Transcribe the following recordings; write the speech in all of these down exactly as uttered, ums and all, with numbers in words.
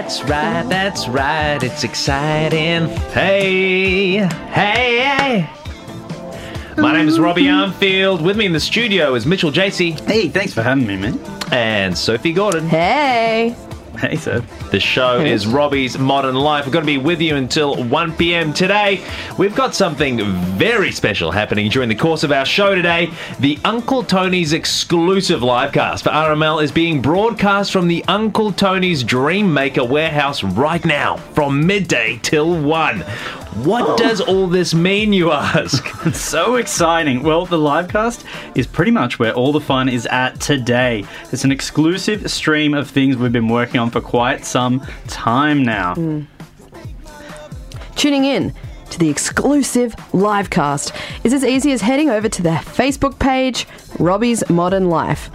That's right, that's right, it's exciting. Hey, hey, hey. My name is Robbie Armfield. With me in the studio is Mitchell J C. Hey, thanks for having me, man. And Sophie Gordon. Hey. Hey, sir. The show is Robbie's Modern Life. We're going to be with you until one p.m. today. We've got something very special happening during the course of our show today. The Uncle Tony's exclusive live cast for R M L is being broadcast from the Uncle Tony's Dream Maker Warehouse right now from midday till one. What oh. does all this mean, you ask? It's so exciting. Well, the live cast is pretty much where all the fun is at today. It's an exclusive stream of things we've been working on for quite some time now. Mm. Tuning in to the exclusive live cast is as easy as heading over to the Facebook page, Robbie's Modern Life.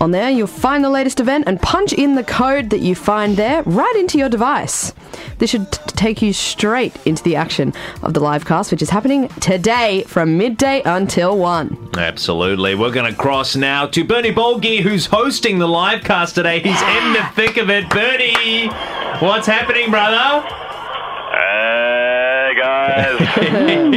On there, you'll find the latest event and punch in the code that you find there right into your device. This should t- take you straight into the action of the live cast, which is happening today from midday until one. Absolutely. We're going to cross now to Bernie Bolgi, who's hosting the live cast today. He's yeah. in the thick of it. Bernie, what's happening, brother? Hey, guys.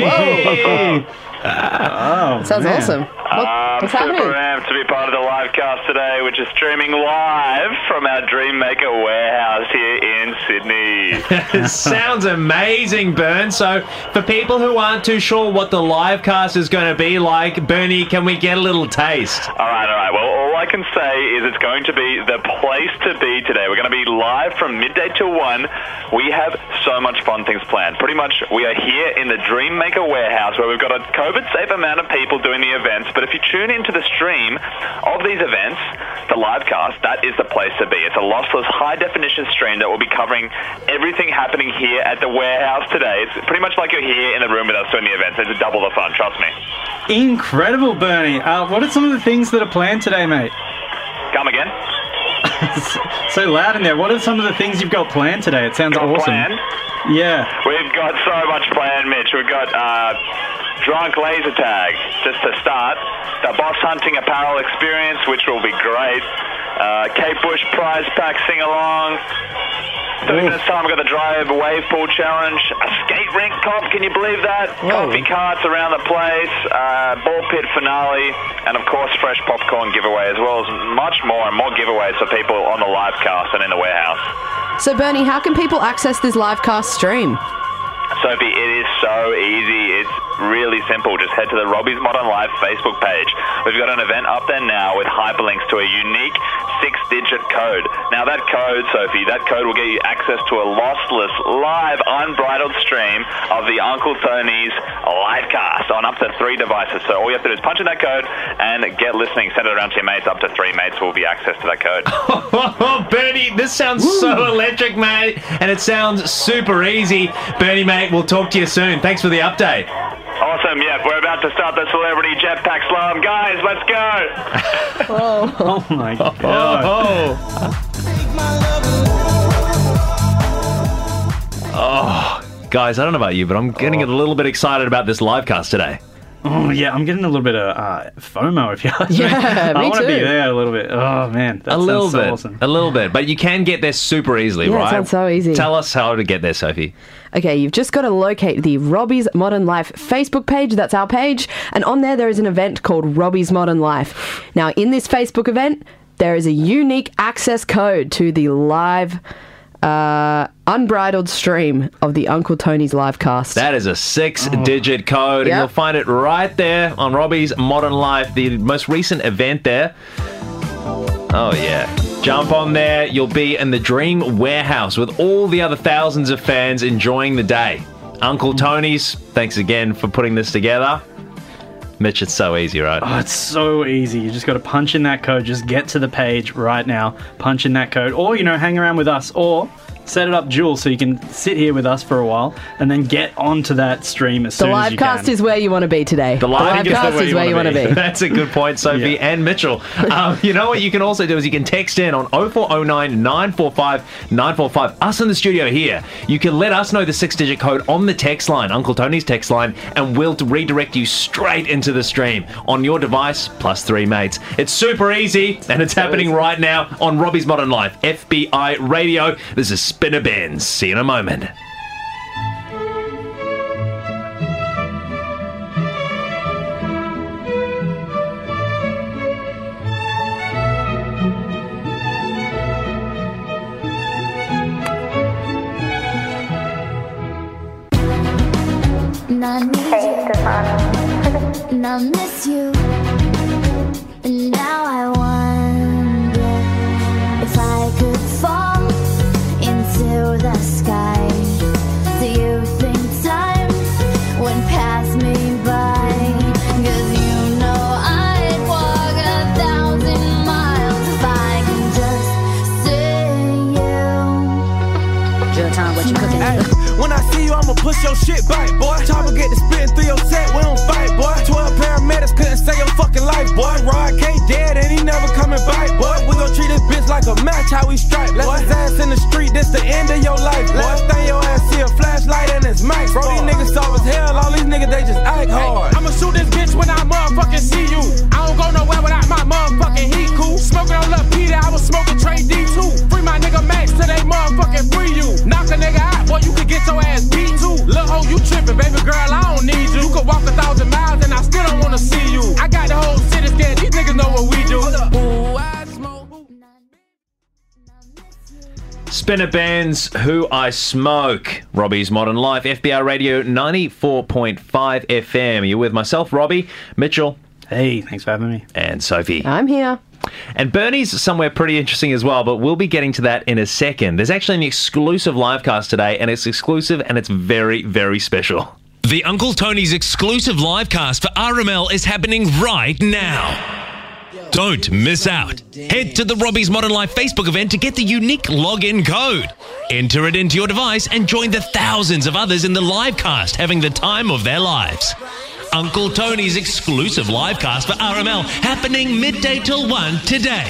Whoa. Uh, oh, Sounds man. awesome. What, um, what's happening? I'm super amped to be part of the live cast today, which is streaming live from our Dream Maker Warehouse here in Sydney. Sounds amazing, Bern. So, for people who aren't too sure what the live cast is going to be like, Bernie, can we get a little taste? All right, all right. Well, all I can say is it's going to be the place to be today. We're going to be live from midday to one. We have so much fun things planned. Pretty much, we are here in the Dream Maker Warehouse, where we've got a co- COVID-safe amount of people doing the events, but if you tune into the stream of these events, the live cast, that is the place to be. It's a lossless, high-definition stream that will be covering everything happening here at the warehouse today. It's pretty much like you're here in the room with us doing the events. It's double the fun, trust me. Incredible, Bernie. Uh, what are some of the things that are planned today, mate? Come again? So loud in there. What are some of the things you've got planned today? It sounds got awesome. Planned? Yeah. We've got so much planned, Mitch. We've got... Uh, Drunk laser tag, just to start. The boss hunting apparel experience, which will be great. Uh, Kate Bush prize pack sing-along. thirty minutes time, we've got the drive wave pool challenge. A skate rink comp, can you believe that? Whoa. Coffee carts around the place. Uh, ball pit finale. And, of course, fresh popcorn giveaway, as well as much more and more giveaways for people on the live cast and in the warehouse. So, Bernie, how can people access this live cast stream? Sophie, it is so easy. It's really simple. Just head to the Robbie's Modern Life Facebook page. We've got an event up there now with hyperlinks to a unique six-digit code. Now that code, Sophie, that code will get you access to a lossless, live, unbridled stream of the Uncle Tony's live cast on up to three devices. So all you have to do is punch in that code and get listening. Send it around to your mates. Up to three mates will be access to that code. Oh, Bernie, this sounds Woo. so electric, mate. And it sounds super easy. Bernie, mate, we'll talk to you soon. Thanks for the update. Awesome, yeah. We're about to start the celebrity jetpack slam. Guys, let's go! Oh, oh my God. Oh. Oh, guys, I don't know about you, but I'm getting oh. a little bit excited about this live cast today. Oh, yeah, I'm getting a little bit of uh, FOMO, if you ask yeah, me. me. I want to be there a little bit. Oh, man, that a sounds little so bit, awesome. A little bit, but you can get there super easily, yeah, right? Yeah, sounds so easy. Tell us how to get there, Sophie. Okay, you've just got to locate the Robbie's Modern Life Facebook page. That's our page. And on there, there is an event called Robbie's Modern Life. Now, in this Facebook event, there is a unique access code to the live... Uh, unbridled stream of the Uncle Tony's live cast. That is a six-digit oh. code, yep. and you'll find it right there on Robbie's Modern Life, the most recent event there. Oh, yeah. Jump on there. You'll be in the Dream Warehouse with all the other thousands of fans enjoying the day. Uncle Tony's, thanks again for putting this together. Mitch, it's so easy, right? Oh, it's so easy. You just got to punch in that code. Just get to the page right now. Punch in that code. Or, you know, hang around with us. Or set it up dual so you can sit here with us for a while and then get onto that stream as the soon as you can. The live cast is where you want to be today. The live, the live cast is where you want to be. be. That's a good point, Sophie yeah. and Mitchell. Um, you know what you can also do is you can text in on oh four oh nine, nine four five, nine four five. Us in the studio here. You can let us know the six-digit code on the text line, Uncle Tony's text line, and we'll redirect you straight into the stream on your device plus three mates. It's super easy, and it's so happening easy. right now on Robbie's Modern Life, F B I Radio. This is spinner bands. See you in a moment. I need you, and I miss you, and now I wonder if I could fall into the sky. Do you think time went past me by? 'Cause you know I'd walk a thousand miles if I can just see you. Joe Tom, what you cooking? Hey. When I see you, I'ma push your shit back, boy. Chopper get the spitting through your set, we don't fight, boy. Twelve paramedics couldn't save your fucking life, boy. Rod K dead and he never coming back, boy. We gon' treat this bitch like a match, how we strike, boy. Left his ass in the street, this the end of your life, boy. Last thing your ass see a flashlight and it's Max, bro. These niggas soft as hell, all these niggas, they just act hard. Hey, I'ma shoot this bitch when I motherfucking see you. I don't go nowhere without my motherfucking heat, cool. Smoking on Lil Peter, I was smoking Trey D two. Free my nigga Max till they motherfucking free you. Knock a nigga out, boy, you can get your ass beat too. Lil' ho, you trippin', baby girl, I don't need you. You could walk a thousand miles and I still don't wanna see you. I got the whole city scared, these niggas know what we do. Ooh, I smoke. Spinner bands, Who I Smoke. Robbie's Modern Life, F B R Radio ninety-four point five F M. You're with myself, Robbie, Mitchell. Hey, thanks for having me. And Sophie. I'm here. And Bernie's somewhere pretty interesting as well, but we'll be getting to that in a second. There's actually an exclusive live cast today, and it's exclusive and it's very, very special. The Uncle Tony's exclusive live cast for R M L is happening right now. Don't miss out. Head to the Robbie's Modern Life Facebook event to get the unique login code. Enter it into your device and join the thousands of others in the live cast having the time of their lives. Uncle Tony's exclusive live cast for R M L, happening midday till one today.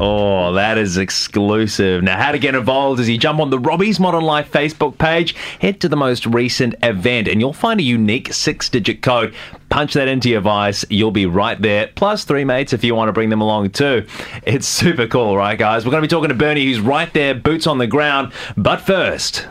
Oh, that is exclusive. Now, how to get involved is you jump on the Robbie's Modern Life Facebook page, head to the most recent event, and you'll find a unique six-digit code. Punch that into your device. You'll be right there. Plus three mates if you want to bring them along too. It's super cool, right, guys? We're going to be talking to Bernie, who's right there, boots on the ground. But first...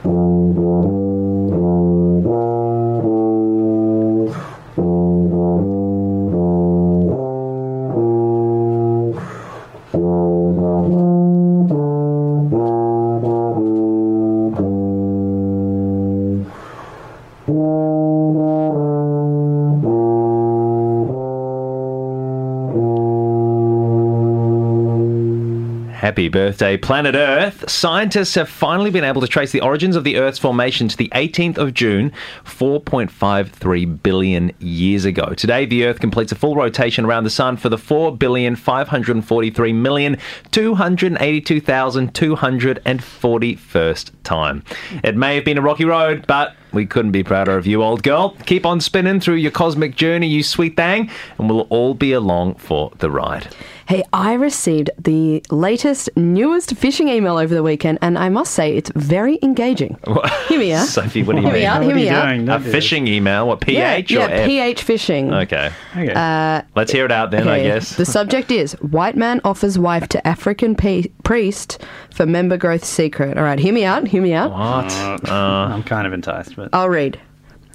Happy birthday, Planet Earth. Scientists have finally been able to trace the origins of the Earth's formation to the eighteenth of June, four point five three billion years ago. Today, the Earth completes a full rotation around the Sun for the four billion, five hundred forty-three million, two hundred eighty-two thousand, two hundred forty-first time. It may have been a rocky road, but we couldn't be prouder of you, old girl. Keep on spinning through your cosmic journey, you sweet thing, and we'll all be along for the ride. Hey, I received the latest, newest phishing email over the weekend, and I must say it's very engaging. What? Hear me out. Sophie, what do you mean? Hear me out, hear me out. A phishing email? What, P H yeah, or yeah, F? P H phishing. Okay. okay. Uh, Let's hear it out then, okay. I guess. The subject is, white man offers wife to African pe- priest for member growth secret. All right, hear me out, hear me out. What? Uh, I'm kind of enticed, but... I'll read.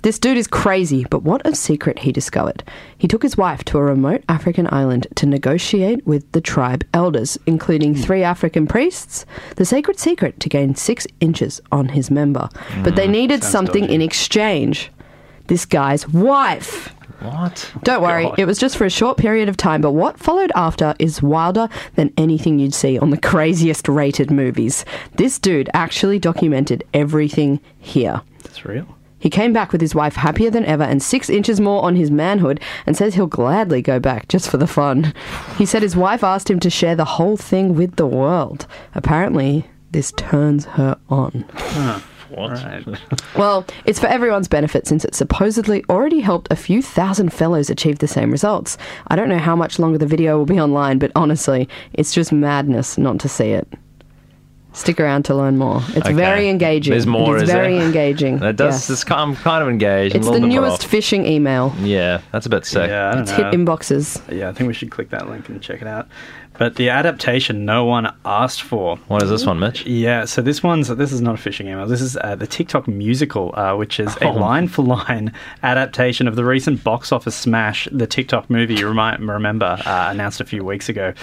This dude is crazy, but what a secret he discovered. He took his wife to a remote African island to negotiate with the tribe elders, including three African priests, the sacred secret to gain six inches on his member. Mm, but they needed something dodgy in exchange. This guy's wife. What? Don't worry, God. It was just for a short period of time, but what followed after is wilder than anything you'd see on the craziest rated movies. This dude actually documented everything here. That's real. He came back with his wife happier than ever and six inches more on his manhood and says he'll gladly go back just for the fun. He said his wife asked him to share the whole thing with the world. Apparently, this turns her on. Huh. What? Right. Well, it's for everyone's benefit since it supposedly already helped a few thousand fellows achieve the same results. I don't know how much longer the video will be online, but honestly, it's just madness not to see it. Stick around to learn more. It's okay. Very engaging. There's more, it's is very there? engaging. It does. Yes. I'm kind of engaged. It's the newest phishing email. Yeah, that's a bit sick. Yeah, I don't it's know. Hit inboxes. Yeah, I think we should click that link and check it out. But the adaptation no one asked for. What is this one, Mitch? Yeah, so this one's, this is not a phishing email. This is uh, the TikTok musical, uh, which is oh. a line-for-line adaptation of the recent box office smash, the TikTok movie, you might remember, uh, announced a few weeks ago.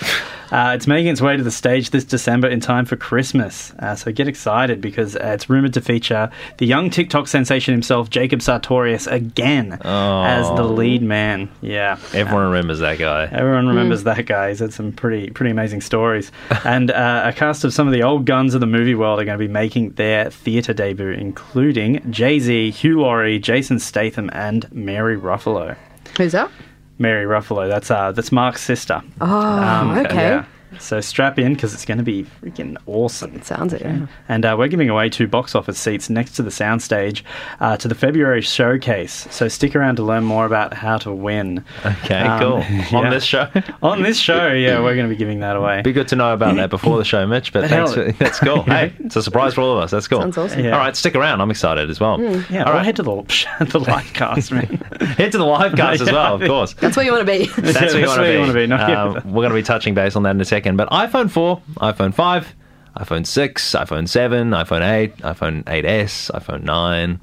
Uh, it's making its way to the stage this December in time for Christmas. Uh, so get excited, because uh, it's rumoured to feature the young TikTok sensation himself, Jacob Sartorius, again oh. as the lead man. Yeah. Everyone um, remembers that guy. Everyone remembers mm. that guy. He's had some pretty pretty amazing stories. And uh, a cast of some of the old guns of the movie world are going to be making their theatre debut, including Jay Z, Hugh Laurie, Jason Statham, and Mary Ruffalo. Who's that? Mary Ruffalo. That's uh, that's Mark's sister. Oh, um, okay. Yeah. So strap in, because it's going to be freaking awesome. It sounds it, yeah. And uh, we're giving away two box office seats next to the soundstage uh, to the February showcase. So stick around to learn more about how to win. Okay, um, cool. Yeah. On this show? On this show, yeah, we're going to be giving that away. Be good to know about that before the show, Mitch, but, but thanks. For, that's cool. Hey, it's a surprise for all of us. That's cool. Sounds awesome. Yeah. All right, stick around. I'm excited as well. Mm. Yeah, all right. Well, head to the, the live cast, man. Head to the live cast as well, of course. That's where you want to be. That's, that's where you want to be. be. Um, we're going to be touching base on that in a second. But iPhone four, iPhone five, iPhone six, iPhone seven, iPhone eight, iPhone eight S, iPhone nine,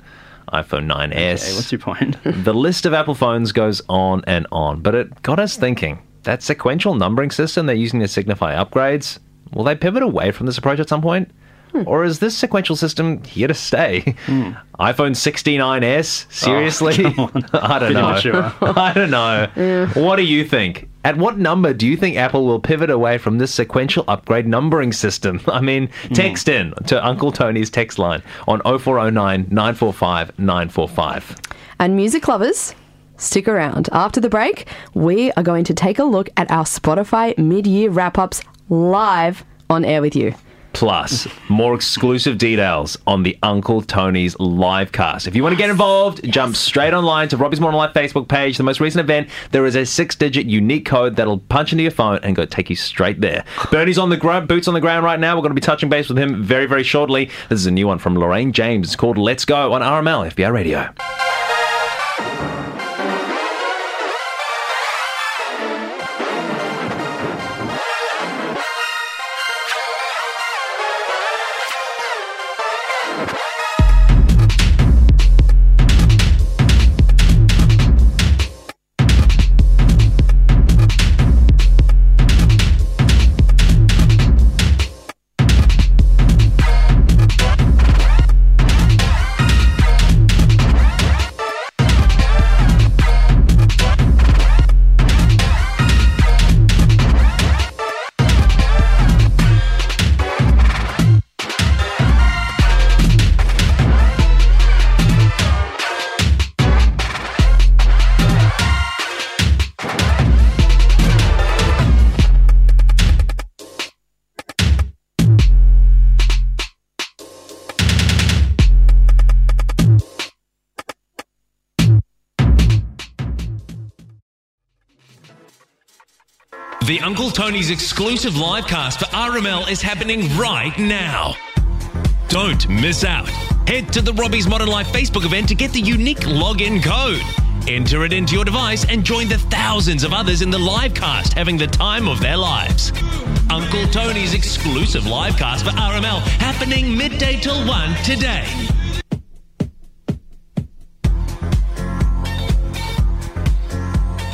iPhone nine S. Okay, what's your point? The list of Apple phones goes on and on. But it got us thinking, that sequential numbering system they're using to signify upgrades, will they pivot away from this approach at some point? Hmm. Or is this sequential system here to stay? Hmm. iPhone sixty-nine S? Seriously? Oh, I don't know. Sure. I don't know. Yeah. What do you think? At what number do you think Apple will pivot away from this sequential upgrade numbering system? I mean, text mm. in to Uncle Tony's text line on oh four oh nine, nine four five, nine four five. And music lovers, stick around. After the break, we are going to take a look at our Spotify mid-year wrap-ups live on air with you. Plus, more exclusive details on the Uncle Tony's live cast. If you want to get involved, yes. jump straight online to Robbie's Modern Life Facebook page. The most recent event, there is a six-digit unique code that'll punch into your phone and go take you straight there. Bernie's on the ground, boots on the ground right now. We're going to be touching base with him very, very shortly. This is a new one from Lorraine James. It's called Let's Go on R M L F B I Radio. The Uncle Tony's exclusive live cast for R M L is happening right now. Don't miss out. Head to the Robbie's Modern Life Facebook event to get the unique login code. Enter it into your device and join the thousands of others in the live cast having the time of their lives. Uncle Tony's exclusive live cast for R M L happening midday till one today.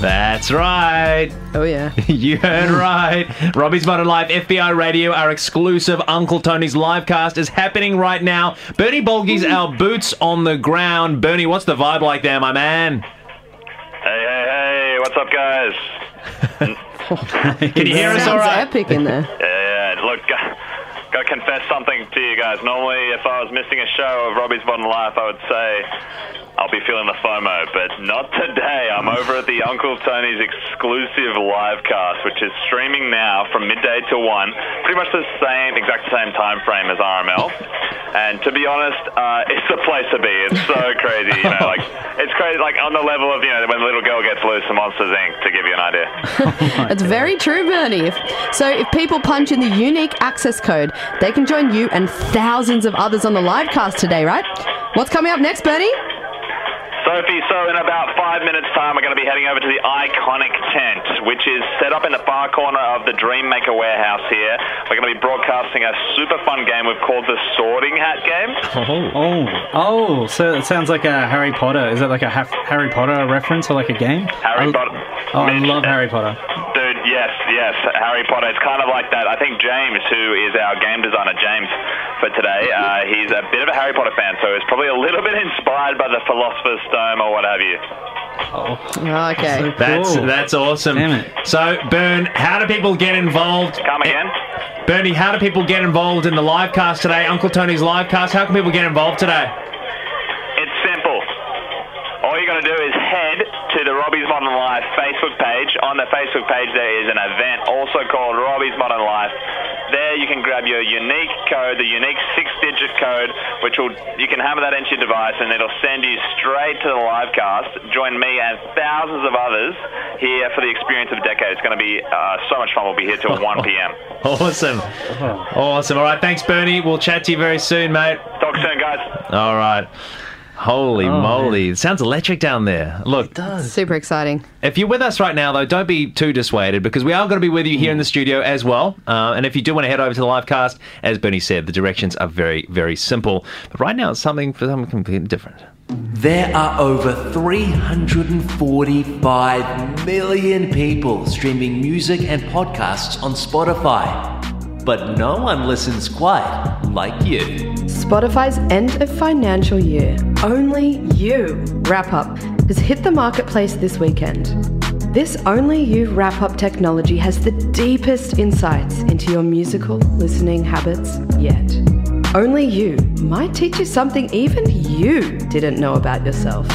That's right. Oh, yeah. You heard right. Robbie's Modern Life, F B I Radio, our exclusive Uncle Tony's live cast is happening right now. Bernie Bolgi's our boots on the ground. Bernie, what's the vibe like there, my man? Hey, hey, hey. What's up, guys? Can you hear us all right? Sounds epic in there. Yeah, yeah. Look, I've got to confess something to you guys. Normally, if I was missing a show of Robbie's Modern Life, I would say I'll be feeling the FOMO, but not today. I'm over at the Uncle Tony's exclusive live cast, which is streaming now from midday to one, pretty much the same, exact same time frame as R M L. And to be honest, uh, it's the place to be. It's so crazy, you know, like, it's crazy, like, on the level of, you know, when the little girl gets loose and Monsters, Incorporated, to give you an idea. Oh it's God. Very true, Bernie. So if people punch in the unique access code, they can join you and thousands of others on the live cast today, right? What's coming up next, Bernie? Sophie, so in about five minutes' time, we're going to be heading over to the Iconic Tent, which is set up in the far corner of the Dream Maker Warehouse here. We're going to be broadcasting a super fun game we've called the Sorting Hat Game. Oh, oh, oh, so it sounds like a Harry Potter. Is it like a ha- Harry Potter reference or like a game? Harry I, Potter. Oh, Mitch, I love Harry Potter. Dude, yes, yes, Harry Potter. It's kind of like that. I think James, who is our game designer, James, for today, uh, he's a bit of a Harry Potter fan, so he's probably a little bit inspired by the Philosopher's Stone or what have you. Oh, okay. So cool. That's that's awesome. Damn it. So, Bern, how do people get involved? Come again? Bernie, how do people get involved in the live cast today? Uncle Tony's live cast. How can people get involved today? It's simple. All you're going to do is head to the Robbie's Modern Life Facebook page. On the Facebook page, there is an event also called Robbie's Modern Life. There you can grab your unique code, the unique six-digit code, which will you can hammer that into your device, and it'll send you straight to the live cast. Join me and thousands of others here for the experience of a decade. It's going to be uh, so much fun. We'll be here till one p.m. Awesome. Awesome. All right, thanks, Bernie. We'll chat to you very soon, mate. Talk soon, guys. All right. Holy oh, moly. Man. It sounds electric down there. Look. It does. Super exciting. If you're with us right now, though, don't be too dissuaded because we are going to be with you here in the studio as well. Uh, and if you do want to head over to the live cast, as Bernie said, the directions are very, very simple. But right now, it's something for something completely different. There are over three hundred forty-five million people streaming music and podcasts on Spotify. But no one listens quite like you. Spotify's end of financial year, Only You wrap-up has hit the marketplace this weekend. This Only You wrap-up technology has the deepest insights into your musical listening habits yet. Only You might teach you something even you didn't know about yourself.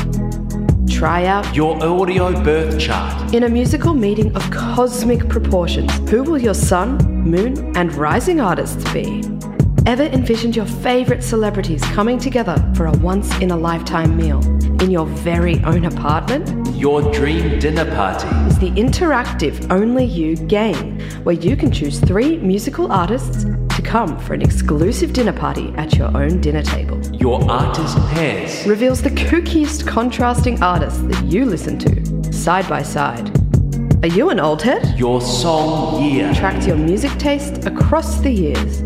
Try out your audio birth chart in a musical meeting of cosmic proportions. Who will your sun, moon, and rising artists be? Ever envisioned your favourite celebrities coming together for a once-in-a-lifetime meal in your very own apartment? Your dream dinner party is the interactive Only You game, where you can choose three musical artists to come for an exclusive dinner party at your own dinner table. Your artist pairs reveals the kookiest contrasting artists that you listen to, side by side. Are you an old head? Your song year tracks your music taste across the years.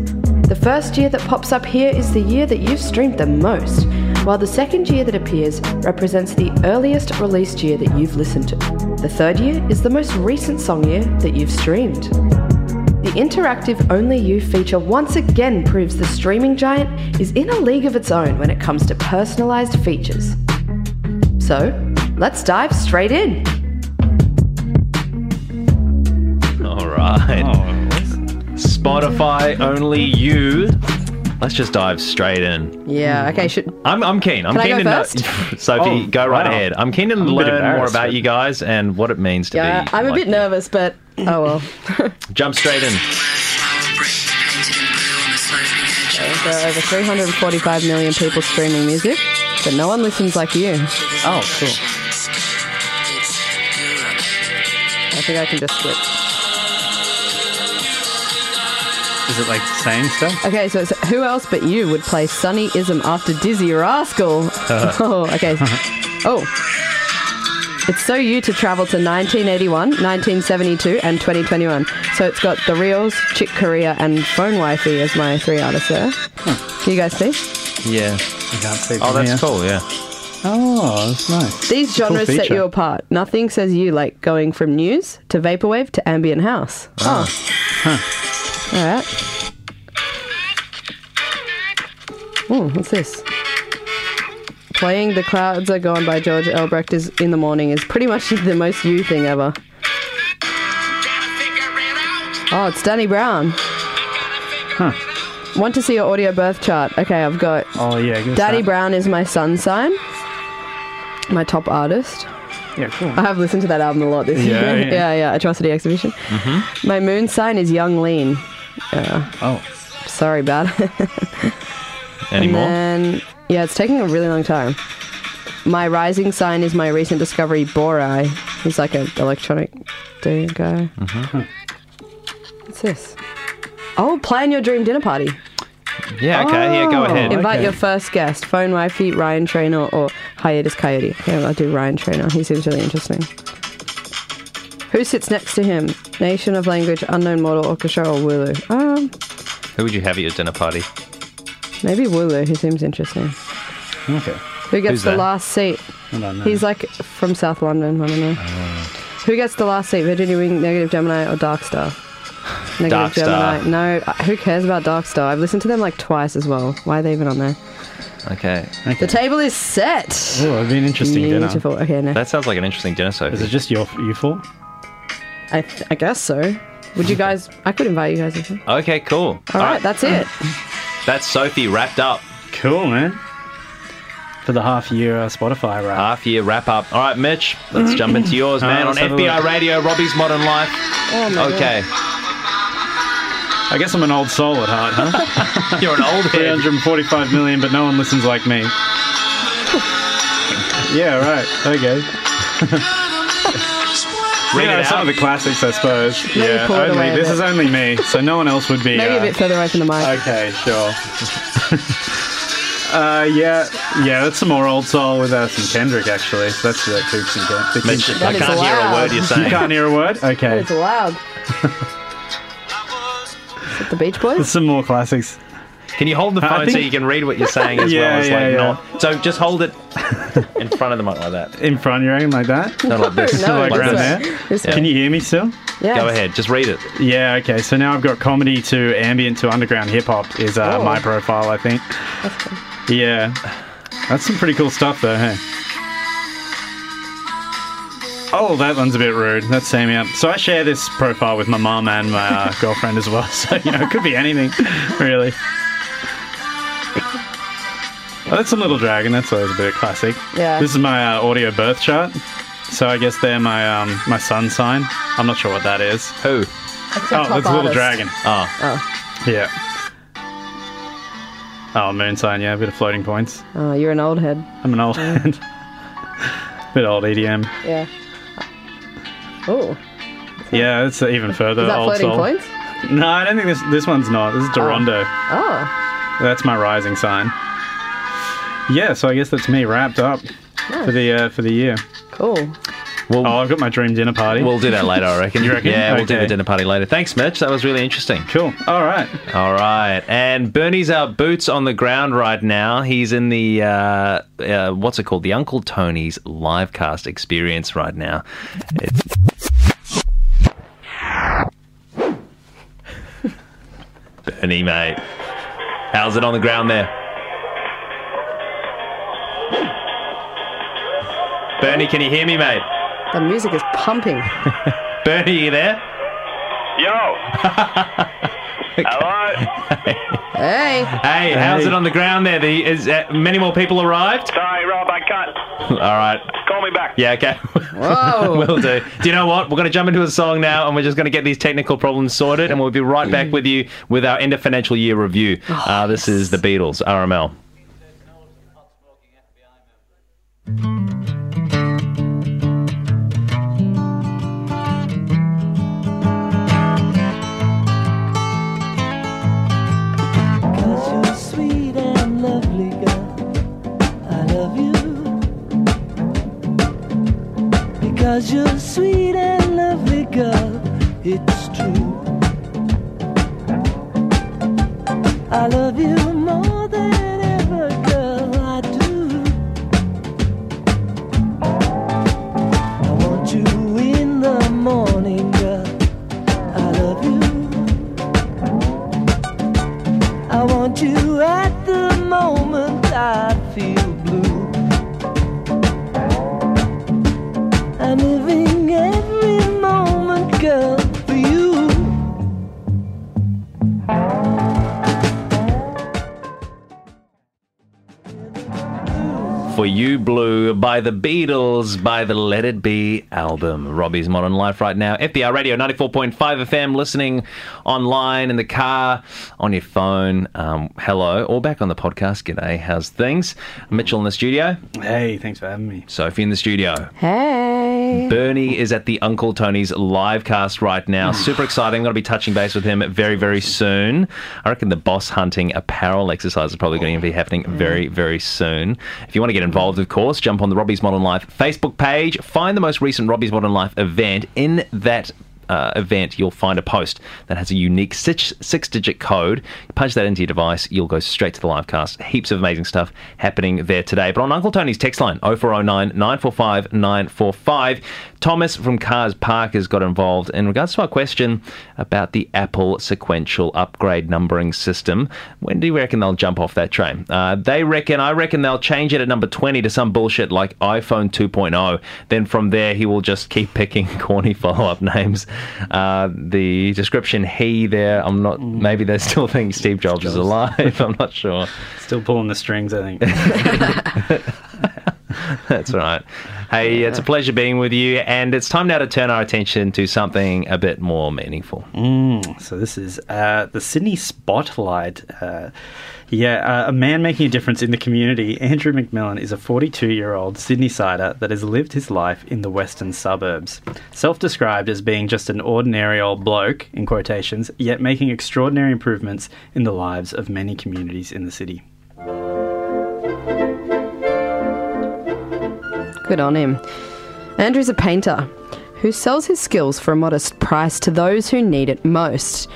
The first year that pops up here is the year that you've streamed the most, while the second year that appears represents the earliest released year that you've listened to. The third year is the most recent song year that you've streamed. The interactive Only You feature once again proves the streaming giant is in a league of its own when it comes to personalised features. So, let's dive straight in. All right. Oh. Spotify Only You. Let's just dive straight in. Yeah, okay. Should I'm I'm keen. I'm Can keen I go to first? Know, Sophie, oh, go right wow. ahead. I'm keen to I'm learn more about you guys and what it means to yeah, be. Yeah, I'm a like bit nervous, you. But oh well. Jump straight in. There are over three hundred forty-five million people streaming music, but no one listens like you. Oh, cool. I think I can just skip. Is it like saying stuff? Okay, so it's, who else but you would play Sonny-ism after Dizzy Rascal? Uh. Oh, okay. Oh. It's so you to travel to nineteen eighty-one, nineteen seventy-two, and twenty twenty-one. So it's got The Reels, Chick Corea, and Phone Wifey as my three artists there. Huh. Can you guys see? Yeah. I can't see. Oh, that's here. Cool, yeah. Oh, that's nice. These genres cool set you apart. Nothing says you like going from news to vaporwave to ambient house. Wow. Oh. Huh. All right. Ooh, what's this? Playing The Clouds Are Gone by George Elbrecht is in the morning is pretty much the most you thing ever. Oh, it's Danny Brown. Huh. Want to see your audio birth chart? Okay, I've got... Oh, yeah. Danny Brown is my sun sign. My top artist. Yeah, cool. I have listened to that album a lot this yeah, year. Yeah. yeah, yeah. Atrocity Exhibition. Mm-hmm. My moon sign is Young Lean. Yeah. Oh. Sorry about it. Any more? And then, yeah, it's taking a really long time. My rising sign is my recent discovery, Borai. He's like an electronic dude guy. Mm-hmm. What's this? Oh, plan your dream dinner party. Yeah, okay, oh. yeah, go ahead. Invite okay. your first guest, Phone Wifey, Ryan Traynor, or Hiatus Coyote. Yeah, I'll do Ryan Traynor. He seems really interesting. Who sits next to him? Nation of Language, Unknown Mortal, Orchestra, or Wulu? Um, Who would you have at your dinner party? Maybe Wulu, he seems interesting. Okay. Who gets Who's the that? last seat? I don't know. He's like from South London, I don't know. Oh. Who gets the last seat? Virginia Wing, Negative Gemini, or Dark Star? Negative Dark Gemini. Star. No, who cares about Dark Star? I've listened to them like twice as well. Why are they even on there? Okay. okay. The table is set. Oh, it'd be an interesting Beautiful. dinner. Okay, no. That sounds like an interesting dinner, Sophie. Is it just your, you four? I, th- I guess so. Would you guys... I could invite you guys. Again. Okay, cool. All, All right, right, that's it. That's Sophie wrapped up. Cool, man. For the half-year uh, Spotify wrap. Half-year wrap-up. All right, Mitch, let's jump into yours, man. Oh, on F B I Radio, Robbie's Modern Life. Oh, my Okay. God. I guess I'm an old soul at heart, huh? You're an old head. three hundred forty-five million, but no one listens like me. Yeah, right. Okay. Read you know, it some out. of the classics, I suppose. Maybe yeah, only this is only me, so no one else would be... Maybe uh, a bit further away from the mic. Okay, sure. uh, yeah, yeah, that's some more old soul with uh, some Kendrick, actually. So that's the Coops and Kendrick. Mention, I can't loud. hear a word you're saying. You can't hear a word? Okay. It's loud. The Beach Boys? There's some more classics. Can you hold the phone uh, think... so you can read what you're saying as yeah, well? It's yeah, like yeah. Not... So just hold it in front of the mic like that. In front of your aim like that? Not like this. No, like around there. Yeah. Can you hear me still? Yeah. Go ahead. Just read it. Yeah, okay. So now I've got comedy to ambient to underground hip-hop is uh, oh. my profile, I think. That's cool. Yeah. That's some pretty cool stuff, though, hey? Oh, that one's a bit rude. That's Sammy up. So I share this profile with my mum and my uh, girlfriend as well. So, you know, it could be anything, really. Oh, that's a little dragon. That's always a bit of classic. Yeah. This is my uh, audio birth chart. So I guess they're my um, my sun sign. I'm not sure what that is. Who? That's oh, that's a little dragon. Oh. oh. Yeah. Oh, moon sign, yeah. A bit of floating points. Oh, you're an old head. I'm an old yeah. head. A bit old E D M. Yeah. Oh. Yeah, it's even further. Is that old floating soul. points? No, I don't think this this one's not. This is Dorondo. Oh. oh. That's my rising sign. Yeah, so I guess that's me wrapped up nice. for the uh, for the year. Cool. Well, oh, I've got my dream dinner party. We'll do that later, I reckon. You reckon? Yeah, okay. We'll do the dinner party later. Thanks, Mitch. That was really interesting. Cool. All right. All right. And Bernie's our boots on the ground right now. He's in the, uh, uh, what's it called? The Uncle Tony's livecast experience right now. It's... Bernie, mate. How's it on the ground there? Bernie, can you hear me, mate? The music is pumping. Bernie, you there? Yo. Okay. Hello. Hey. Hey. Hey, how's it on the ground there? The, is uh, many more people arrived? Sorry, Rob, I can't. All right. Call me back. Yeah, okay. Whoa. Will do. Do you know what? We're going to jump into a song now, and we're just going to get these technical problems sorted, and we'll be right back with you with our end of financial year review. Oh, uh, this yes. is The Beatles, R M L. Cause you're sweet and lovely, girl, it's true. I love you more than ever, girl, I do. I want you in the morning, girl, I love you. I want you at the moment I feel blue. I'm living every moment, girl, for you. For You Blue by The Beatles, by the Let It Be album. Robbie's Modern Life right now. F B R Radio ninety-four point five F M, listening online, in the car, on your phone. Um, hello, or back on the podcast. G'day, how's things? Mitchell in the studio. Hey, thanks for having me. Sophie in the studio. Hey. Yay. Bernie is at the Uncle Tony's live cast right now. Super exciting. I'm going to be touching base with him very, very soon. I reckon the boss hunting apparel exercise is probably going to be happening very, very soon. If you want to get involved, of course, jump on the Robbie's Modern Life Facebook page. Find the most recent Robbie's Modern Life event. In that Uh, event, you'll find a post that has a unique six, six-digit code. You punch that into your device, you'll go straight to the live cast. Heaps of amazing stuff happening there today. But on Uncle Tony's text line, oh four oh nine, nine four five, nine four five, Thomas from Cars Park has got involved in regards to our question about the Apple sequential upgrade numbering system. When do you reckon they'll jump off that train? Uh, they reckon, I reckon they'll change it at number twenty to some bullshit like iPhone two point oh. Then from there, he will just keep picking corny follow-up names. Uh, the description, he there, I'm not, maybe they still think Steve Jobs, Jobs is alive. I'm not sure. Still pulling the strings, I think. That's right. Hey, it's a pleasure being with you, and it's time now to turn our attention to something a bit more meaningful. Mm, so this is uh, the Sydney Spotlight. Uh, yeah, uh, a man making a difference in the community. Andrew McMillan is a forty-two-year-old Sydneysider that has lived his life in the western suburbs. Self-described as being just an ordinary old bloke, in quotations, yet making extraordinary improvements in the lives of many communities in the city. Good on him. Andrew's a painter who sells his skills for a modest price to those who need it most.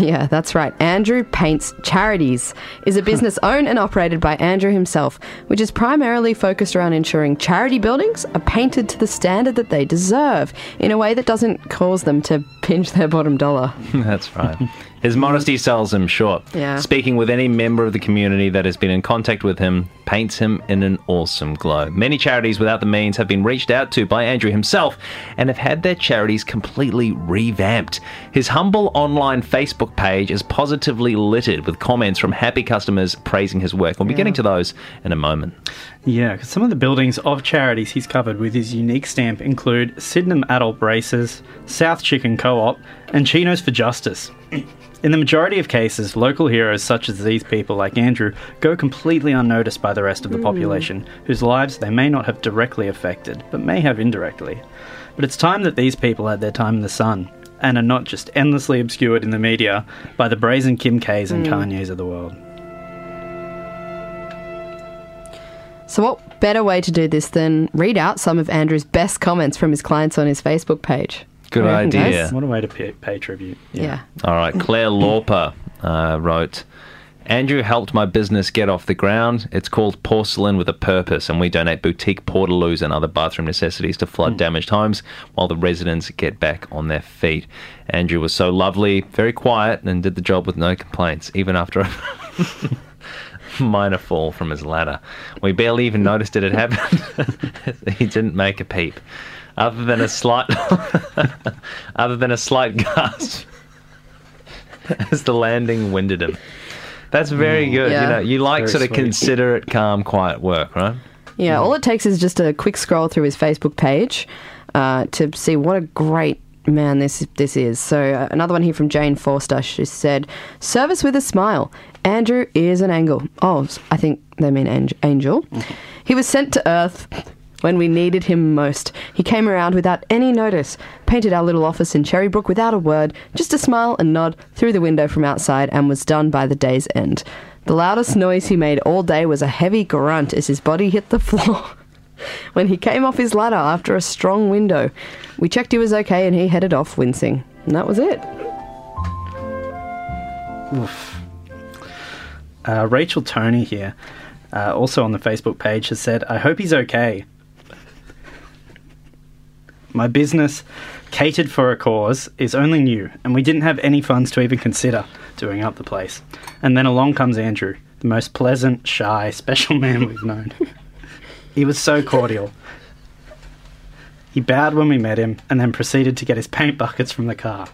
Yeah, that's right. Andrew Paints Charities is a business owned and operated by Andrew himself, which is primarily focused around ensuring charity buildings are painted to the standard that they deserve in a way that doesn't cause them to pinch their bottom dollar. That's right. His modesty sells him short. Yeah. Speaking with any member of the community that has been in contact with him paints him in an awesome glow. Many charities without the means have been reached out to by Andrew himself and have had their charities completely revamped. His humble online Facebook page is positively littered with comments from happy customers praising his work. We'll be yeah. getting to those in a moment. Yeah, because some of the buildings of charities he's covered with his unique stamp include Sydenham Adult Braces, South Chicken Co-op, and Chinos for Justice. In the majority of cases, local heroes such as these people like Andrew go completely unnoticed by the rest of the mm. population, whose lives they may not have directly affected, but may have indirectly. But it's time that these people had their time in the sun, and are not just endlessly obscured in the media by the brazen Kim K's and mm. Kanye's of the world. So what better way to do this than read out some of Andrew's best comments from his clients on his Facebook page? Good yeah, idea. Nice. What a way to pay, pay tribute. Yeah. yeah. All right. Claire Lauper uh, wrote, Andrew helped my business get off the ground. It's called Porcelain with a Purpose, and we donate boutique portaloos and other bathroom necessities to flood mm. damaged homes while the residents get back on their feet. Andrew was so lovely, very quiet, and did the job with no complaints, even after a minor fall from his ladder. We barely even noticed it had happened. He didn't make a peep. Other than a slight, other than a slight gasp, as the landing winded him. That's very good. Yeah. You know, you like very sort of sweet. Considerate, calm, quiet work, right? Yeah, yeah. All it takes is just a quick scroll through his Facebook page uh, to see what a great man this this is. So uh, another one here from Jane Forster. She said, "Service with a smile. Andrew is an angel." Oh, I think they mean ang- angel. He was sent to Earth when we needed him most. He came around without any notice, painted our little office in Cherrybrook without a word, just a smile and nod through the window from outside, and was done by the day's end. The loudest noise he made all day was a heavy grunt as his body hit the floor when he came off his ladder after a strong window. We checked he was okay and he headed off wincing. And that was it. Oof. Uh, Rachel Tony here, uh, also on the Facebook page, has said, I hope he's okay. My business, catered for a cause, is only new, and we didn't have any funds to even consider doing up the place. And then along comes Andrew, the most pleasant, shy, special man we've known. He was so cordial. He bowed when we met him, and then proceeded to get his paint buckets from the car.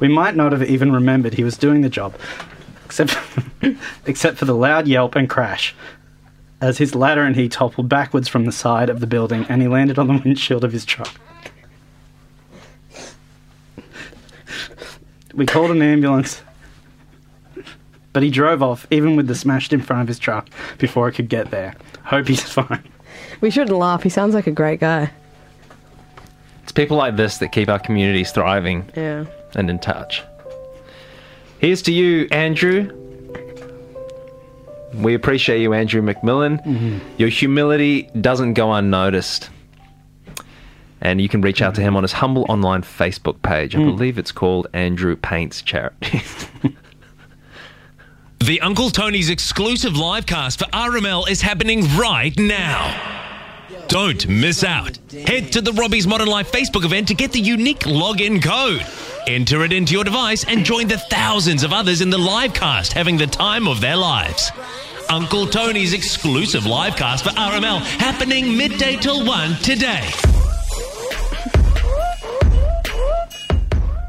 We might not have even remembered he was doing the job, except for, except for the loud yelp and crash, as his ladder and he toppled backwards from the side of the building and he landed on the windshield of his truck. We called an ambulance, but he drove off, even with the smashed in front of his truck, before it could get there. Hope he's fine. We shouldn't laugh. He sounds like a great guy. It's people like this that keep our communities thriving yeah. and in touch. Here's to you, Andrew. We appreciate you, Andrew McMillan. Mm-hmm. Your humility doesn't go unnoticed. And you can reach out to him on his humble online Facebook page. I mm. believe it's called Andrew Paints Charities. The Uncle Tony's exclusive live cast for R M L is happening right now. Don't miss out. Head to the Robbie's Modern Life Facebook event to get the unique login code. Enter it into your device and join the thousands of others in the live cast having the time of their lives. Uncle Tony's exclusive live cast for R M L happening midday till one today.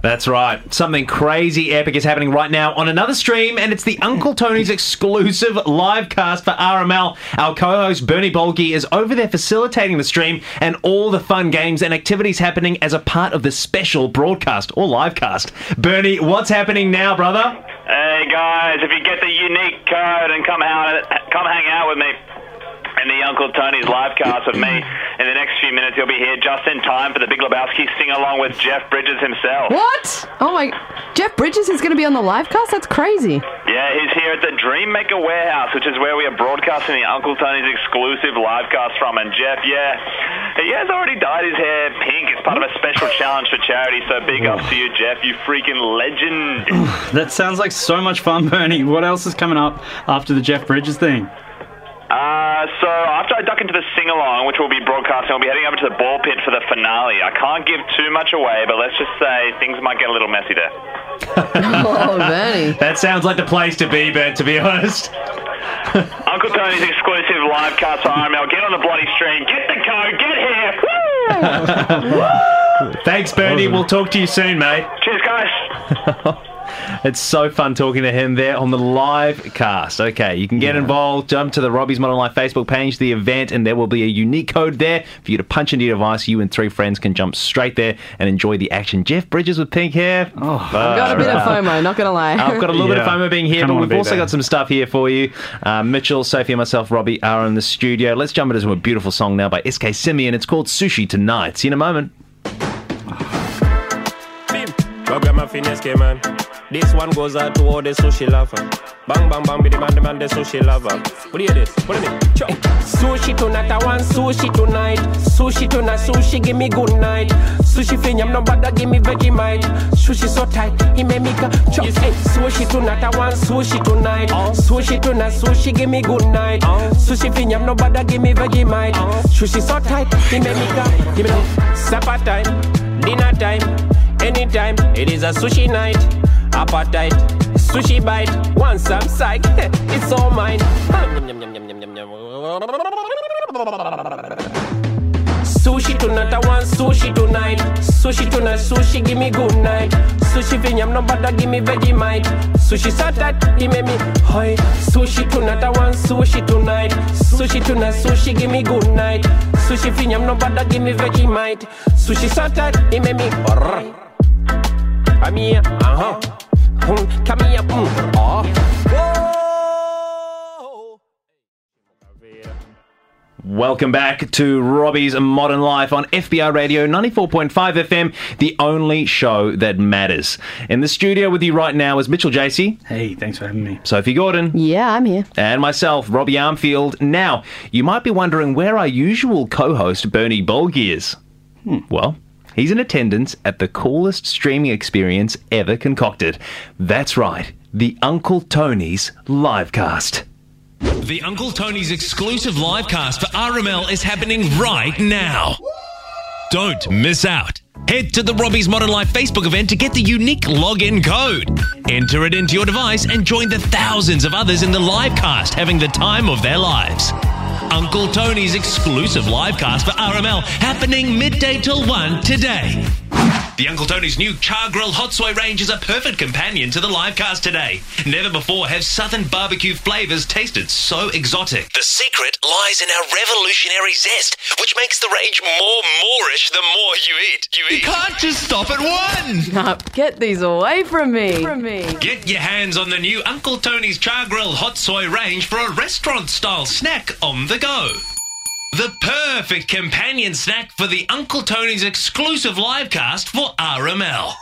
That's right. Something crazy epic is happening right now on another stream, and it's the Uncle Tony's exclusive live cast for R M L. Our co-host Bernie Bolgi is over there facilitating the stream and all the fun games and activities happening as a part of the special broadcast or live cast. Bernie, what's happening now, brother? Hey, guys, if you get the unique code and come out, come hang out with me. And the Uncle Tony's live cast with me. In the next few minutes, you'll be here just in time for the Big Lebowski sing-along with Jeff Bridges himself. What? Oh, my... Jeff Bridges is going to be on the live cast? That's crazy. Yeah, he's here at the Dream Maker Warehouse, which is where we are broadcasting the Uncle Tony's exclusive live cast from. And Jeff, yeah, he has already dyed his hair pink. It's part of a special challenge for charity, so big up to you, Jeff, you freaking legend. That sounds like so much fun, Bernie. What else is coming up after the Jeff Bridges thing? Uh, so after I duck into the sing-along, which we'll be broadcasting, I'll be heading over to the ball pit for the finale. I can't give too much away, but let's just say things might get a little messy there. Oh, Bernie. That sounds like the place to be, Bert, to be honest. Uncle Tony's exclusive live cast for R M L. Get on the bloody stream. Get the code. Get here. Woo! Thanks, Bernie. We'll talk to you soon, mate. Cheers, guys. It's so fun talking to him there on the live cast. Okay, you can get yeah. involved. Jump to the Robbie's Modern Life Facebook page, the event, and there will be a unique code there for you to punch into your device. You and three friends can jump straight there and enjoy the action. Jeff Bridges with pink hair. Oh, I've got a bit of FOMO, not going to lie. I've got a little yeah. bit of FOMO being here, Come but we've also there. got some stuff here for you. Uh, Mitchell, Sophie, and myself, Robbie, are in the studio. Let's jump into a beautiful song now by S K Simeon. It's called Sushi Tonight. See you in a moment. Go grab my finesse game, man. This one goes out to all the sushi lover. Bang, bang, bang, be the man, the man, the sushi lover. What do you hear this? What do you mean? Chop. Sushi tonight, I want sushi tonight. Sushi tonight, sushi, give me good night. Sushi finger, I'm no bother, give me Vegemite. Sushi so tight, he make me go chop. Yes. Hey, sushi tonight, I want sushi tonight. Uh. Sushi tonight, sushi, give me good night. Uh. Sushi finger, I'm no bother, give me Vegemite. Uh. Sushi so tight, he make me go. Give me no. Supper time, dinner time, anytime, it is a sushi night. Appetite, sushi bite. Once I'm psyched, it's all mine. Sushi tonight, I want sushi tonight. Sushi tonight, sushi, give me good night. Sushi finyam, no bother, give me Vegemite. Sushi satat, he made me high. Sushi tonight, I want sushi tonight. Sushi tonight, sushi, give me good night. Sushi finyam, no bother, give me Vegemite. Sushi satat, he made me alright. Come here, uh-huh. Come here, mm. oh. Welcome back to Robbie's Modern Life on F B R Radio ninety-four point five F M, the only show that matters. In the studio with you right now is Mitchell J C. Hey, thanks for having me. Sophie Gordon. Yeah, I'm here. And myself, Robbie Armfield. Now, you might be wondering where our usual co-host, Bernie Bolgi, is. Hmm. Well... he's in attendance at the coolest streaming experience ever concocted. That's right, the Uncle Tony's livecast. The Uncle Tony's exclusive livecast for R M L is happening right now. Don't miss out. Head to the Robbie's Modern Life Facebook event to get the unique login code. Enter it into your device and join the thousands of others in the livecast having the time of their lives. Uncle Tony's exclusive live cast for R M L happening midday till one today. The Uncle Tony's new char grill hot soy range is a perfect companion to the live cast today. Never before have southern barbecue flavours tasted so exotic. The secret lies in our revolutionary zest, which makes the range more Moorish the more you eat. You, eat. You can't just stop at one! No, get these away from me. from me. Get your hands on the new Uncle Tony's char grill hot soy range for a restaurant-style snack on the go. The perfect companion snack for the Uncle Tony's exclusive live cast for R M L.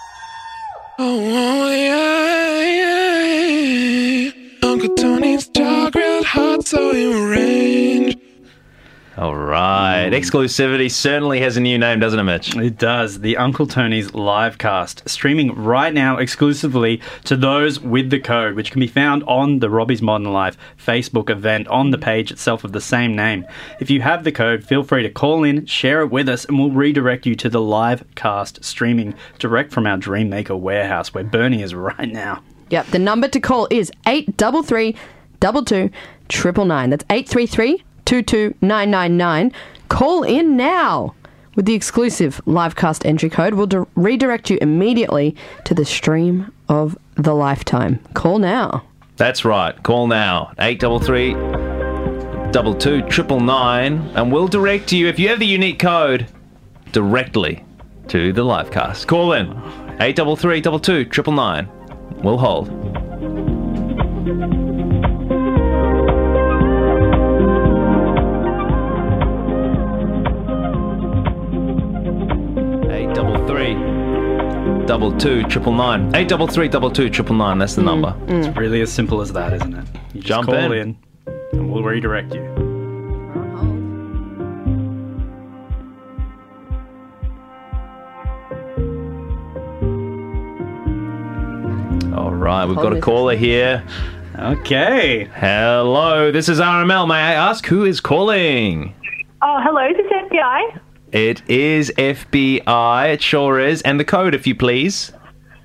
Oh, yeah, yeah, yeah. Uncle Tony's dark red heart, so in range. All right. Exclusivity certainly has a new name, doesn't it, Mitch? It does. The Uncle Tony's live cast, streaming right now exclusively to those with the code, which can be found on the Robbie's Modern Life Facebook event on the page itself of the same name. If you have the code, feel free to call in, share it with us, and we'll redirect you to the live cast streaming direct from our Dream Maker Warehouse, where Bernie is right now. Yep. The number to call is eight three three, two two, nine nine nine. That's eight three three, two two, nine nine nine. two two nine nine nine. Call in now with the exclusive livecast entry code. We'll di- redirect you immediately to the stream of the lifetime. Call now. That's right. Call now. eight three three, two two, nine nine nine. And we'll direct you, if you have the unique code, directly to the livecast. Call in. eight three three, two two, nine nine nine. We'll hold. Double two triple nine eight double three double two triple nine. That's the mm, number. Mm. It's really as simple as that, isn't it? You just Jump call in. in, and we'll redirect you. All right, we've got a caller here. Okay. Hello, this is R M L. May I ask who is calling? Oh, hello, this is F B I. It is F B I, it sure is. And the code, if you please.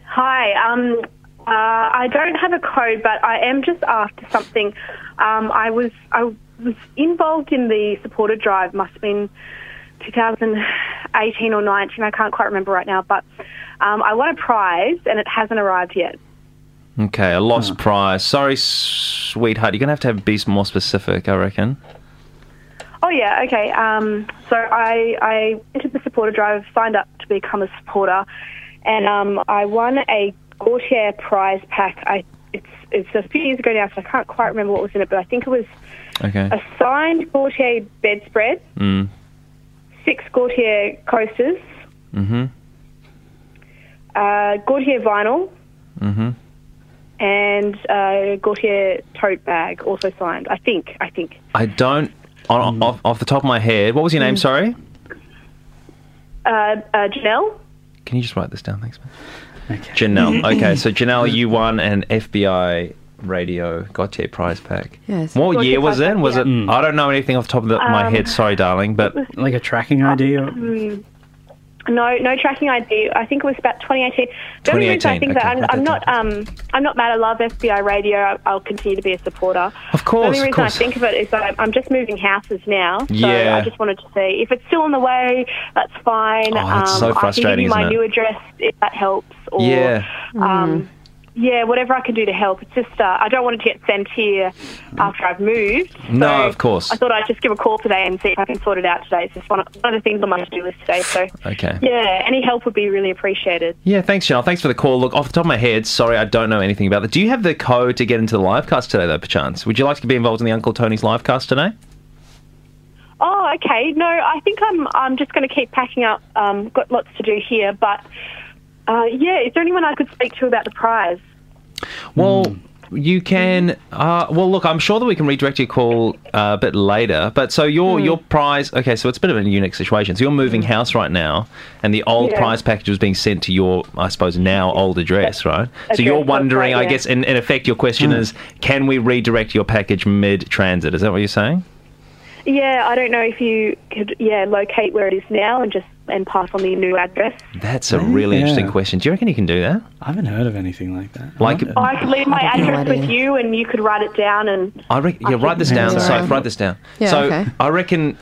Hi, um, uh, I don't have a code, but I am just after something. Um, I was I was involved in the supporter drive, must have been two thousand eighteen or nineteen, I can't quite remember right now, but um, I won a prize and it hasn't arrived yet. Okay, a lost hmm. prize. Sorry, sweetheart, you're going to have to have be more specific, I reckon. Oh, yeah, okay. Um, so I, I entered the supporter drive, signed up to become a supporter, and um, I won a Gautier prize pack. I, it's, it's a few years ago now, so I can't quite remember what was in it, but I think it was okay. a signed Gautier bedspread, mm. six Gautier coasters, mm-hmm. uh, Gautier vinyl, mm-hmm. and a Gautier tote bag, also signed, I think. I think. I don't... On, mm. off, off the top of my head. What was your name, mm. sorry? Uh, uh, Janelle. Can you just write this down? Thanks, man. Okay. Janelle. Okay, so Janelle, you won an F B I Radio Gautier prize pack. Yes. What Gautier year was it? Pack, was yeah. it? Mm. I don't know anything off the top of the, um, my head. Sorry, darling, but... Like a tracking I D? Or? Um, no, no tracking I D. I think it was about twenty eighteen. twenty eighteen. I think okay. that I'm, I'm not um, I'm not mad. I love F B I Radio. I, I'll continue to be a supporter. Of course, The only reason of course. I think of it is that I'm just moving houses now. So yeah. I just wanted to see. If it's still on the way, that's fine. Oh, that's um, so frustrating, I can give you my new address, if that helps. Or, yeah. Um, mm. Yeah, whatever I can do to help. It's just, uh, I don't want it to get sent here after I've moved. So no, of course. I thought I'd just give a call today and see if I can sort it out today. It's just one of, one of the things on my to-do list today. So, okay. Yeah, any help would be really appreciated. Yeah, thanks, Janelle. Thanks for the call. Look, off the top of my head, sorry, I don't know anything about that. Do you have the code to get into the live cast today, though, perchance? Would you like to be involved in the Uncle Tony's live cast today? Oh, okay. No, I think I'm, I'm just going to keep packing up. Um, got lots to do here, but... Uh, yeah, is there anyone I could speak to about the prize? Well, mm. you can... Uh, well, look, I'm sure that we can redirect your call uh, a bit later. But so your mm. your prize... Okay, so it's a bit of a unique situation. So you're moving house right now, and the old yeah. prize package was being sent to your, I suppose, now old address, right? Address, so you're wondering, right, yeah. I guess, in, in effect, your question mm. is, can we redirect your package mid-transit? Is that what you're saying? Yeah, I don't know if you could, yeah, locate where it is now and just... and pass on the new address. That's a really yeah. interesting question. Do you reckon you can do that? I haven't heard of anything like that. Like, oh, I could leave my address with you and you could write it down. And I re- yeah, I write this down. Sorry, write this down. Yeah, so okay. I reckon,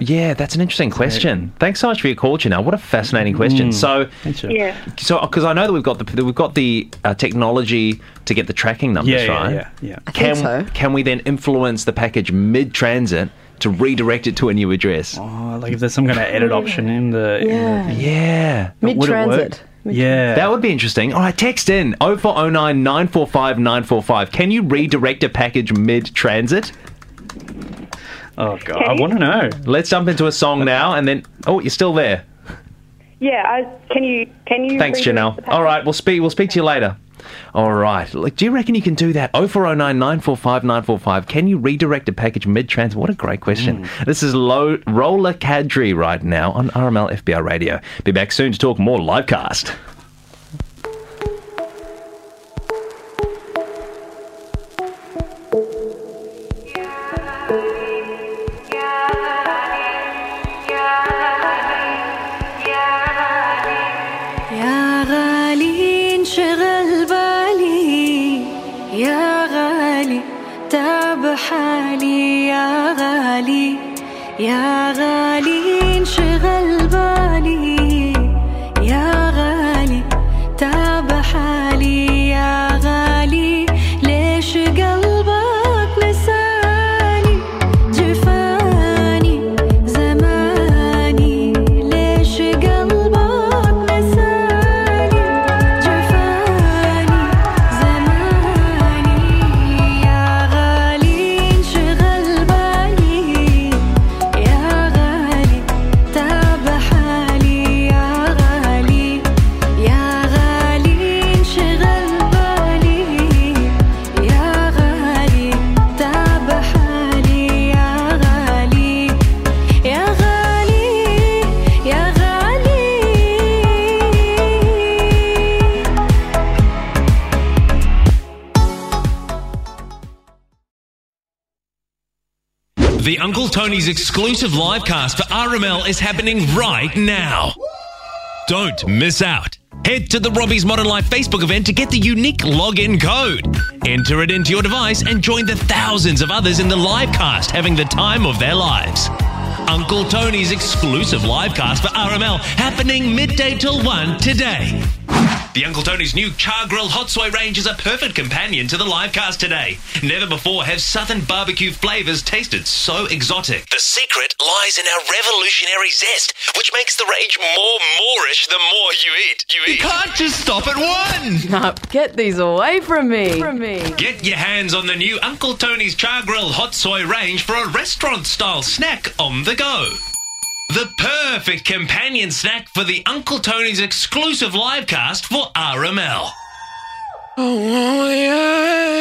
yeah, that's an interesting question. Thanks so much for your call, Janelle. What a fascinating question. Mm, so, yeah. so because I know that we've got the we've got the uh, technology to get the tracking numbers, yeah, yeah, right? Yeah, yeah, yeah. I can, think so. Can we then influence the package mid-transit to redirect it to a new address? Oh, like if there's some kind of edit option in the... Yeah. In the, yeah. Mid-transit. Mid-transit. Yeah. That would be interesting. All right, text in. oh four oh nine, nine four five, nine four five. Can you redirect a package mid-transit? Oh, God. I want to know. Let's jump into a song now and then... Oh, you're still there. Yeah, I, can you... Can you? Thanks, Janelle. All right, we'll speak, we'll speak to you later. All right. Like, do you reckon you can do that? oh four oh nine, nine four five, nine four five. Can you redirect a package mid-transit? What a great question. Mm. This is Low Roller Cadre right now on R M L F B I Radio. Be back soon to talk more livecast. يا غالي انشغل بالي يا غالي تعب حالي يا غالي ليش قلبك نساني جفاني زماني ليش قلبك نساني جفاني زماني يا غالي انشغل بالي The Uncle Tony's exclusive live cast for R M L is happening right now. Don't miss out. Head to the Robbie's Modern Life Facebook event to get the unique login code. Enter it into your device and join the thousands of others in the live cast having the time of their lives. Uncle Tony's exclusive live cast for R M L happening midday till one today. The Uncle Tony's new char grill hot soy range is a perfect companion to the live cast today. Never before have southern barbecue flavours tasted so exotic. The secret lies in our revolutionary zest, which makes the range more Moorish the more you eat. You, eat. You can't just stop at one! No, get these away from me. from me. Get your hands on the new Uncle Tony's char grill hot soy range for a restaurant-style snack on the go. The perfect companion snack for the Uncle Tony's exclusive live cast for R M L. Oh, yeah,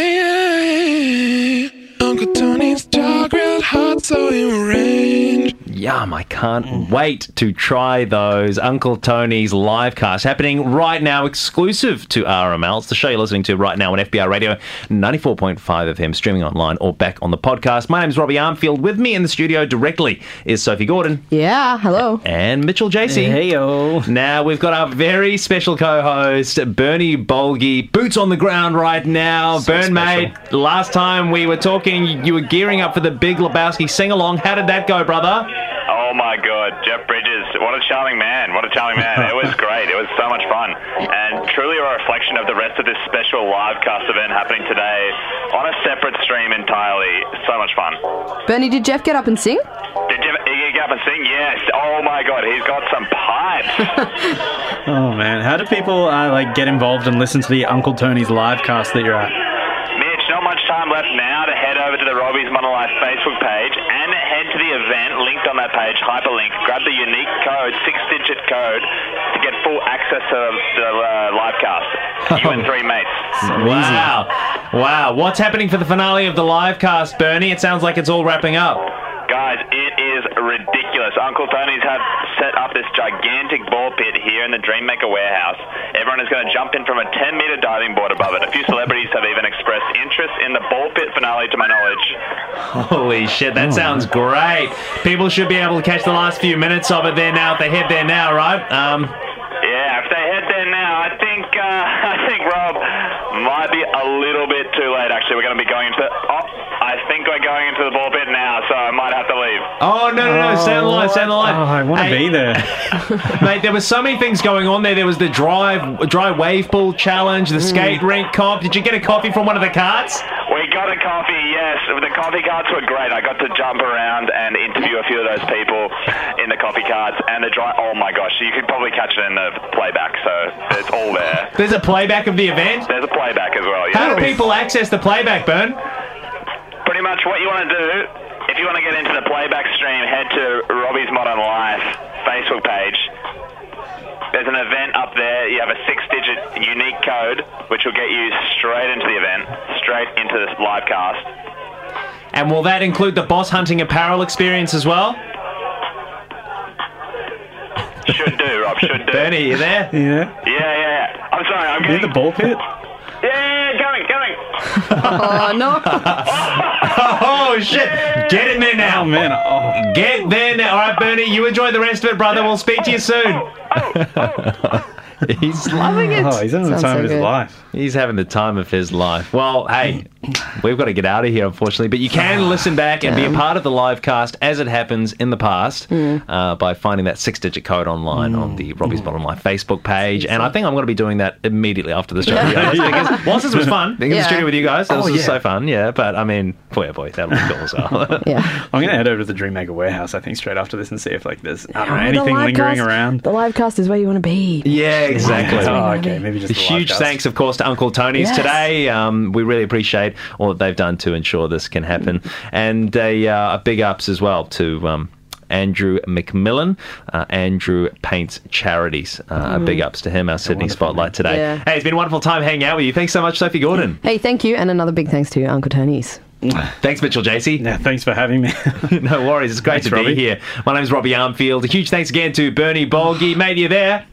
yeah, yeah. Uncle Tony's char grilled hot soy range. Yum, I can't wait to try those. Uncle Tony's live cast happening right now, exclusive to R M L. It's the show you're listening to right now on F B I Radio, ninety-four point five F M, streaming online or back on the podcast. My name's Robbie Armfield. With me in the studio directly is Sophie Gordon. Yeah, hello. And Mitchell J C. Hey-o. Now, we've got our very special co-host, Bernie Bolgi, boots on the ground right now. So Burn, mate, last time we were talking, you were gearing up for the Big Lebowski sing-along. How did that go, brother? Oh, my God. Jeff Bridges. What a charming man. What a charming man. It was great. It was so much fun. And truly a reflection of the rest of this special live cast event happening today on a separate stream entirely. So much fun. Bernie, did Jeff get up and sing? Did Jeff get up and sing? Yes. Oh, my God. He's got some pipes. Oh, man. How do people uh, like get involved and listen to the Uncle Tony's live cast that you're at? Not much time left now to head over to the Robbie's Modern Life Facebook page and head to the event linked on that page, hyperlink. Grab the unique code, six-digit code, to get full access to the uh, live cast. You and three mates. Wow. Wow. What's happening for the finale of the live cast, Bernie? It sounds like it's all wrapping up. Guys, it is ridiculous. Uncle Tony's had set up this gigantic ball pit here in the Dream Maker Warehouse. Everyone is going to jump in from a ten-metre diving board above it. A few celebrities have even expressed interest in the ball pit finale, to my knowledge. Holy shit, that sounds great. People should be able to catch the last few minutes of it there now if they head there now, right? Um, yeah, if they head there now, I think, uh, I think Rob might be a little bit too late, actually. We're going to be going into... Oh. I think we're going into the ball pit now, so I might have to leave. Oh, no, no, no. Oh, stand alive, stand alive. Oh, I want to hey, be there. Mate, there were so many things going on there. There was the dry, dry wave pool challenge, the mm. skate rink comp. Did you get a coffee from one of the carts? We got a coffee, yes. The coffee carts were great. I got to jump around and interview a few of those people in the coffee carts and the dry... Oh, my gosh. You could probably catch it in the playback, so it's all there. There's a playback of the event? There's a playback as well, yeah. How do people access the playback, Bern? Pretty much what you want to do, if you want to get into the playback stream, head to Robbie's Modern Life Facebook page. There's an event up there. You have a six-digit unique code, which will get you straight into the event, straight into this live cast. And will that include the boss hunting apparel experience as well? Should do, Rob, should do. Bernie, you there? Yeah. Yeah, yeah, yeah. I'm sorry, I'm getting... Near the ball pit? Yeah, going, going. Oh, no. Oh, shit. Yeah. Get in there now. Oh, man. Oh. Get there now. All right, Bernie, you enjoy the rest of it, brother. Yeah. We'll speak to you soon. Oh, oh, oh. He's loving it. Oh, he's having Sounds the time so of his good. life. He's having the time of his life. Well, hey, we've got to get out of here, unfortunately. But you can listen back and be a part of the live cast as it happens in the past mm. uh, by finding that six-digit code online mm. on the Robbie's Bottom Line Facebook page. And I think I'm going to be doing that immediately after the show. Yeah. Yeah. Whilst this was fun, being yeah. in the studio with you guys, that oh, was yeah. so fun. Yeah, but I mean, boy, oh boy, that'll be cool as well. Yeah. I'm going to head over to the Dream Maker Warehouse, I think, straight after this and see if like there's I don't know, anything lingering cast, around. The live cast is where you want to be. Yeah. Exactly. Oh, okay. Maybe just huge thanks, of course, to Uncle Tony's yes. today. Um, we really appreciate all that they've done to ensure this can happen. And a, uh, a big ups as well to um, Andrew McMillan, uh, Andrew Paints Charities. Uh, mm. Big ups to him, our Sydney spotlight today. Yeah. Hey, it's been a wonderful time hanging out with you. Thanks so much, Sophie Gordon. Hey, thank you. And another big thanks to Uncle Tony's. Thanks, Mitchell J C. Yeah, thanks for having me. No worries. It's great thanks, to be Robbie. here. My name's Robbie Armfield. A huge thanks again to Bernie Bolgi. Mate, you there?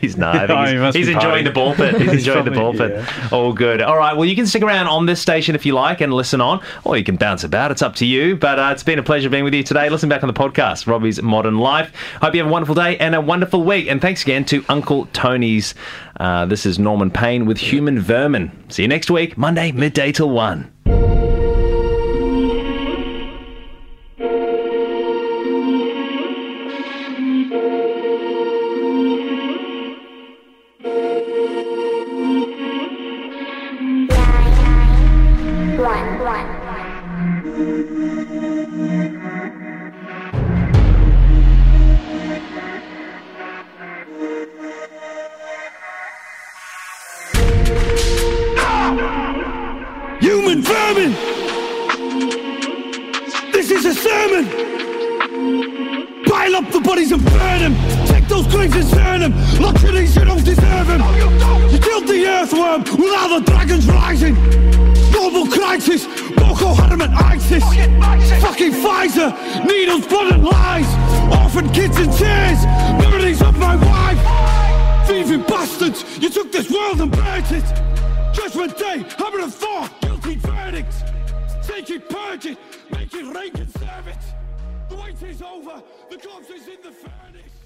he's not. I think oh, he's he he's enjoying partying. the ball pit. He's, he's enjoying probably, the ball pit. Yeah. All good. All right. Well, you can stick around on this station if you like and listen on, or you can bounce about. It's up to you. But uh, it's been a pleasure being with you today. Listen back on the podcast, Robbie's Modern Life. Hope you have a wonderful day and a wonderful week. And thanks again to Uncle Tony's. Uh, this is Norman Payne with Human Vermin. See you next week, Monday, midday till one. Over, the corpse is in the furnace.